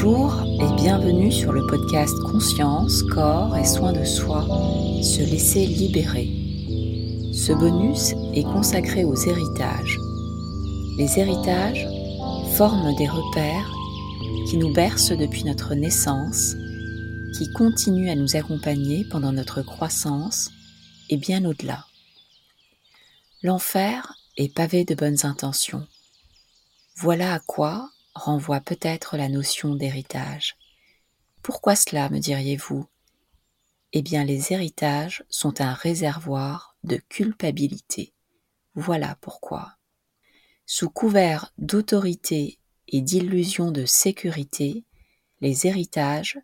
Bonjour et bienvenue sur le podcast Conscience, Corps et Soins de Soi, se laisser libérer. Ce bonus est consacré aux héritages. Les héritages forment des repères qui nous bercent depuis notre naissance, qui continuent à nous accompagner pendant notre croissance et bien au-delà. L'enfer est pavé de bonnes intentions. Voilà à quoi renvoie peut-être la notion d'héritage. Pourquoi cela, me diriez-vous ? Eh bien, les héritages sont un réservoir de culpabilité. Voilà pourquoi. Sous couvert d'autorité et d'illusion de sécurité, les héritages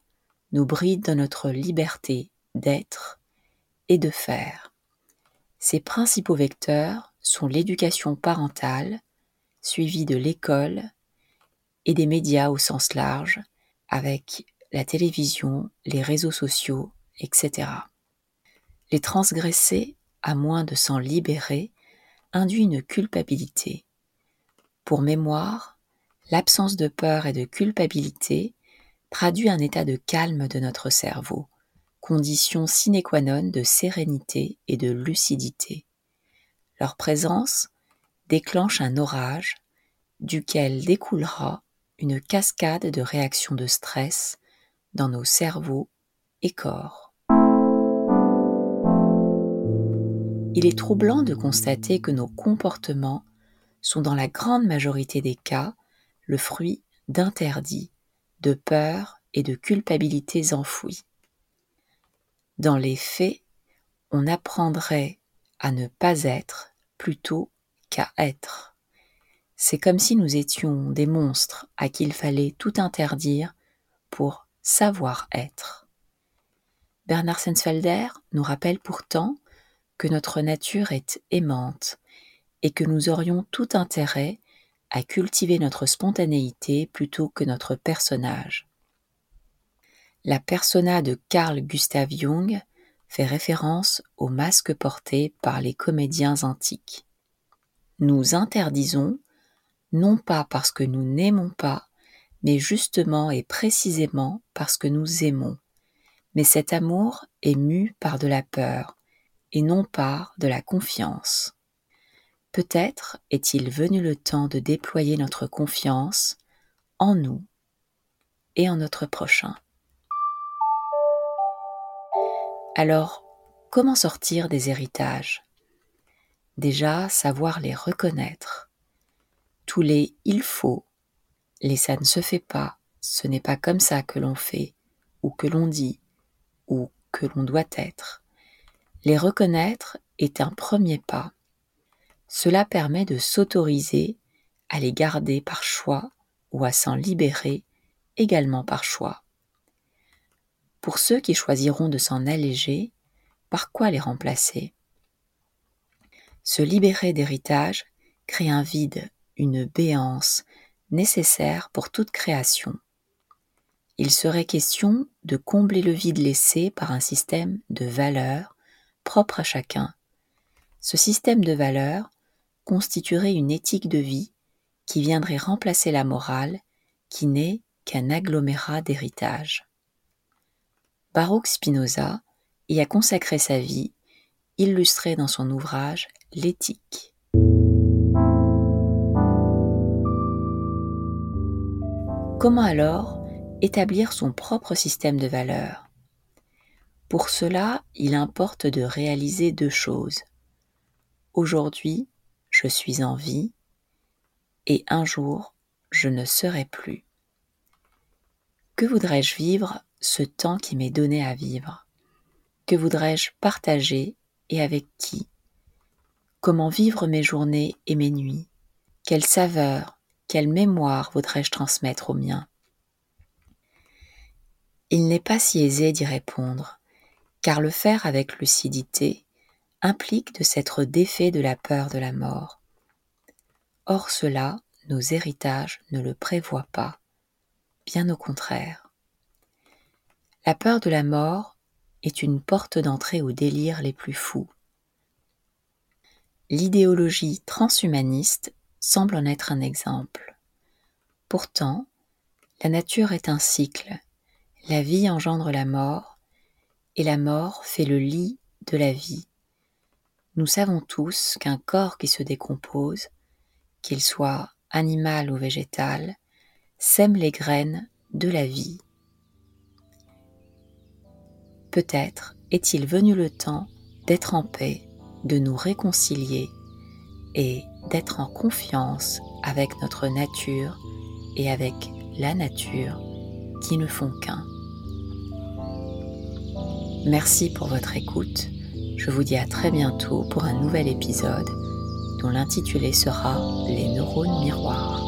nous brident de notre liberté d'être et de faire. Ses principaux vecteurs sont l'éducation parentale, suivie de l'école et des médias au sens large, avec la télévision, les réseaux sociaux, etc. Les transgresser, à moins de s'en libérer, induit une culpabilité. Pour mémoire, l'absence de peur et de culpabilité traduit un état de calme de notre cerveau, condition sine qua non de sérénité et de lucidité. Leur présence déclenche un orage, duquel découlera une cascade de réactions de stress dans nos cerveaux et corps. Il est troublant de constater que nos comportements sont dans la grande majorité des cas le fruit d'interdits, de peurs et de culpabilités enfouies. Dans les faits, on apprendrait à ne pas être plutôt qu'à être. C'est comme si nous étions des monstres à qui il fallait tout interdire pour savoir être. Bernard Sensfelder nous rappelle pourtant que notre nature est aimante et que nous aurions tout intérêt à cultiver notre spontanéité plutôt que notre personnage. La persona de Carl Gustav Jung fait référence aux masques portés par les comédiens antiques. Nous interdisons, non pas parce que nous n'aimons pas, mais justement et précisément parce que nous aimons. Mais cet amour est mu par de la peur et non par de la confiance. Peut-être est-il venu le temps de déployer notre confiance en nous et en notre prochain. Alors, comment sortir des héritages ? Déjà, savoir les reconnaître. Tous les « il faut », les « ça ne se fait pas », « ce n'est pas comme ça que l'on fait » ou que l'on dit ou que l'on doit être. Les reconnaître est un premier pas. Cela permet de s'autoriser à les garder par choix ou à s'en libérer également par choix. Pour ceux qui choisiront de s'en alléger, par quoi les remplacer ? Se libérer d'héritage crée un vide, une béance, nécessaire pour toute création. Il serait question de combler le vide laissé par un système de valeurs propre à chacun. Ce système de valeurs constituerait une éthique de vie qui viendrait remplacer la morale qui n'est qu'un agglomérat d'héritage. Baruch Spinoza y a consacré sa vie, illustrée dans son ouvrage « L'éthique ». Comment alors établir son propre système de valeurs ? Pour cela, il importe de réaliser deux choses. Aujourd'hui, je suis en vie, et un jour, je ne serai plus. Que voudrais-je vivre ? Ce temps qui m'est donné à vivre? Que voudrais-je partager et avec qui? Comment vivre mes journées et mes nuits? Quelle saveur, quelle mémoire voudrais-je transmettre aux miens? Il n'est pas si aisé d'y répondre, car le faire avec lucidité implique de s'être défait de la peur de la mort. Or cela, nos héritages ne le prévoient pas, bien au contraire. La peur de la mort est une porte d'entrée aux délires les plus fous. L'idéologie transhumaniste semble en être un exemple. Pourtant, La nature est un cycle. La vie engendre la mort, et la mort fait le lit de la vie. Nous savons tous qu'un corps qui se décompose, qu'il soit animal ou végétal, sème les graines de la vie. Peut-être est-il venu le temps d'être en paix, de nous réconcilier et d'être en confiance avec notre nature et avec la nature qui ne font qu'un. Merci pour votre écoute. Je vous dis à très bientôt pour un nouvel épisode dont l'intitulé sera « Les neurones miroirs ».